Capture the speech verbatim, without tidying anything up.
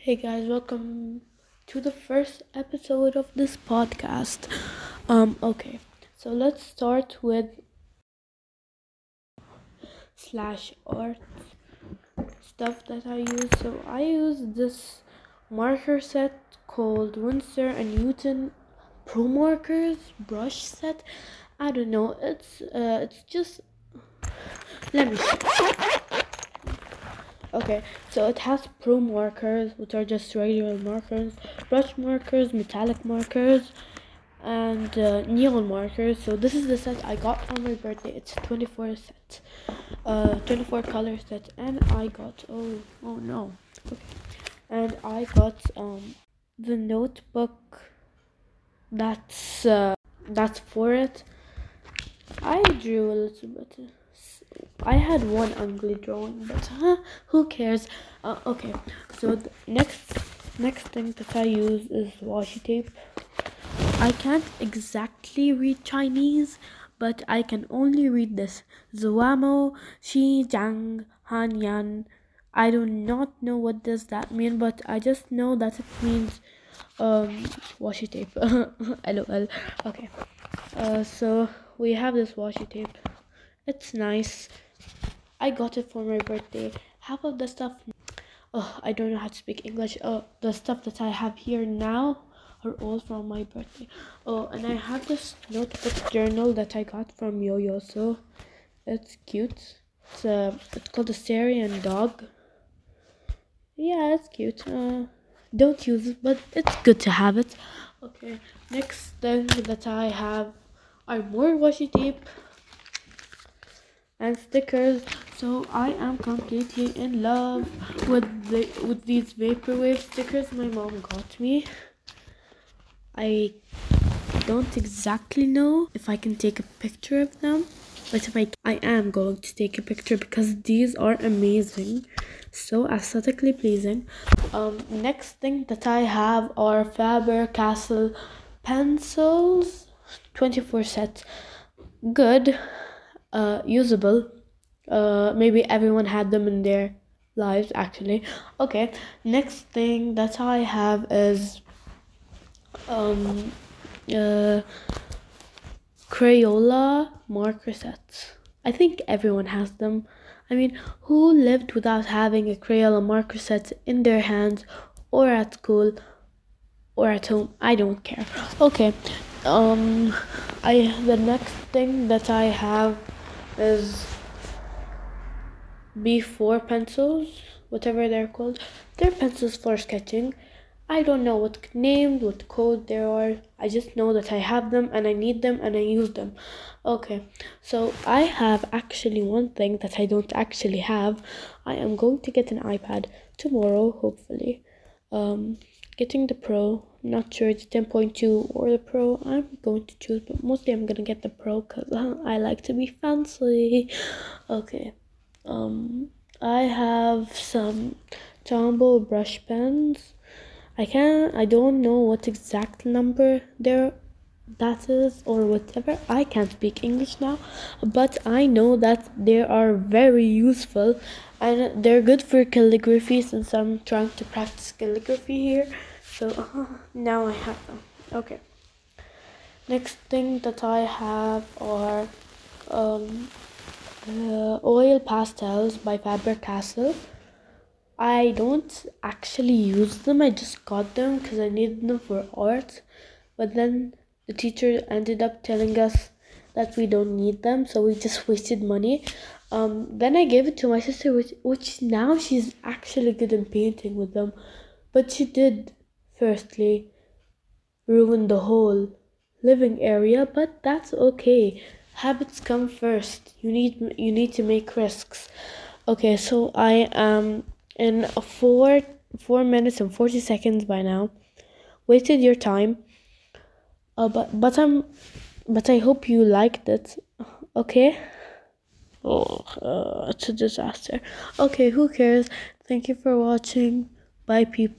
Hey guys, welcome to the first episode of this podcast. Um, okay, so let's start with slash art stuff that I use. So I use this marker set called Winsor and Newton Pro Markers brush set. I don't know. It's uh, it's just let me see. Okay, so it has pro markers, which are just regular markers, brush markers, metallic markers, and uh, neon markers. So this is the set I got for my birthday. It's twenty-four set, uh, twenty-four color set, and I got oh oh no, okay, and I got um the notebook that's uh, that's for it. I drew a little bit. I had one ugly drawing, but huh, who cares? Uh, okay, so the next next thing that I use is washi tape. I can't exactly read Chinese, but I can only read this: Zuamo, Shi Zhang, Han Yan. I do not know what does that mean, but I just know that it means um, washi tape. LOL. Okay, uh, so we have this washi tape. It's nice. I got it for my birthday. Half of the stuff, oh, I don't know how to speak English. Oh, the stuff that I have here now are all from my birthday. Oh, and I have this notebook journal that I got from Yo-Yo. So it's cute. It's uh, it's called a Syrian dog. Yeah, it's cute. Uh, don't use it, but it's good to have it. Okay. Next thing that I have are more washi tape and stickers. So I am completely in love with the with these vaporwave stickers my mom got me. I don't exactly know if I can take a picture of them, but if I I am going to take a picture because these are amazing, so aesthetically pleasing. Um, next thing that I have are Faber-Castell pencils, twenty-four set, good. Uh, usable. Uh, maybe everyone had them in their lives actually. Okay, next thing that I have is um, uh, Crayola marker sets. I think everyone has them. I mean, who lived without having a Crayola marker set in their hands or at school or at home? I don't care. Okay, um, I the next thing that I have is B four pencils, whatever they're called. They're pencils for sketching. I don't know what names, what code there are. I just know that I have them and I need them and I use them. Okay, so I have actually one thing that I don't actually have. I am going to get an iPad tomorrow, hopefully. Um, getting the Pro. Not sure it's ten point two or the Pro. I'm going to choose, but mostly I'm gonna get the Pro because I like to be fancy. Okay, um I have some Tombow brush pens. I can I don't know what exact number there that is or whatever. I can't speak English now, but I know that they are very useful and they're good for calligraphy since I'm trying to practice calligraphy here. So uh, now I have them. Okay. Next thing that I have are um, uh, oil pastels by Faber-Castell. I don't actually use them. I just got them because I needed them for art. But then the teacher ended up telling us that we don't need them, so we just wasted money. Um, then I gave it to my sister, which, which now she's actually good in painting with them. But she did firstly ruin the whole living area, but that's okay. Habits come first. You need you need to make risks. Okay, so I am in four four minutes and forty seconds by now. Wasted your time. Uh, but but I'm but I hope you liked it. Okay. Oh, uh, it's a disaster. Okay, who cares? Thank you for watching. Bye, peeps.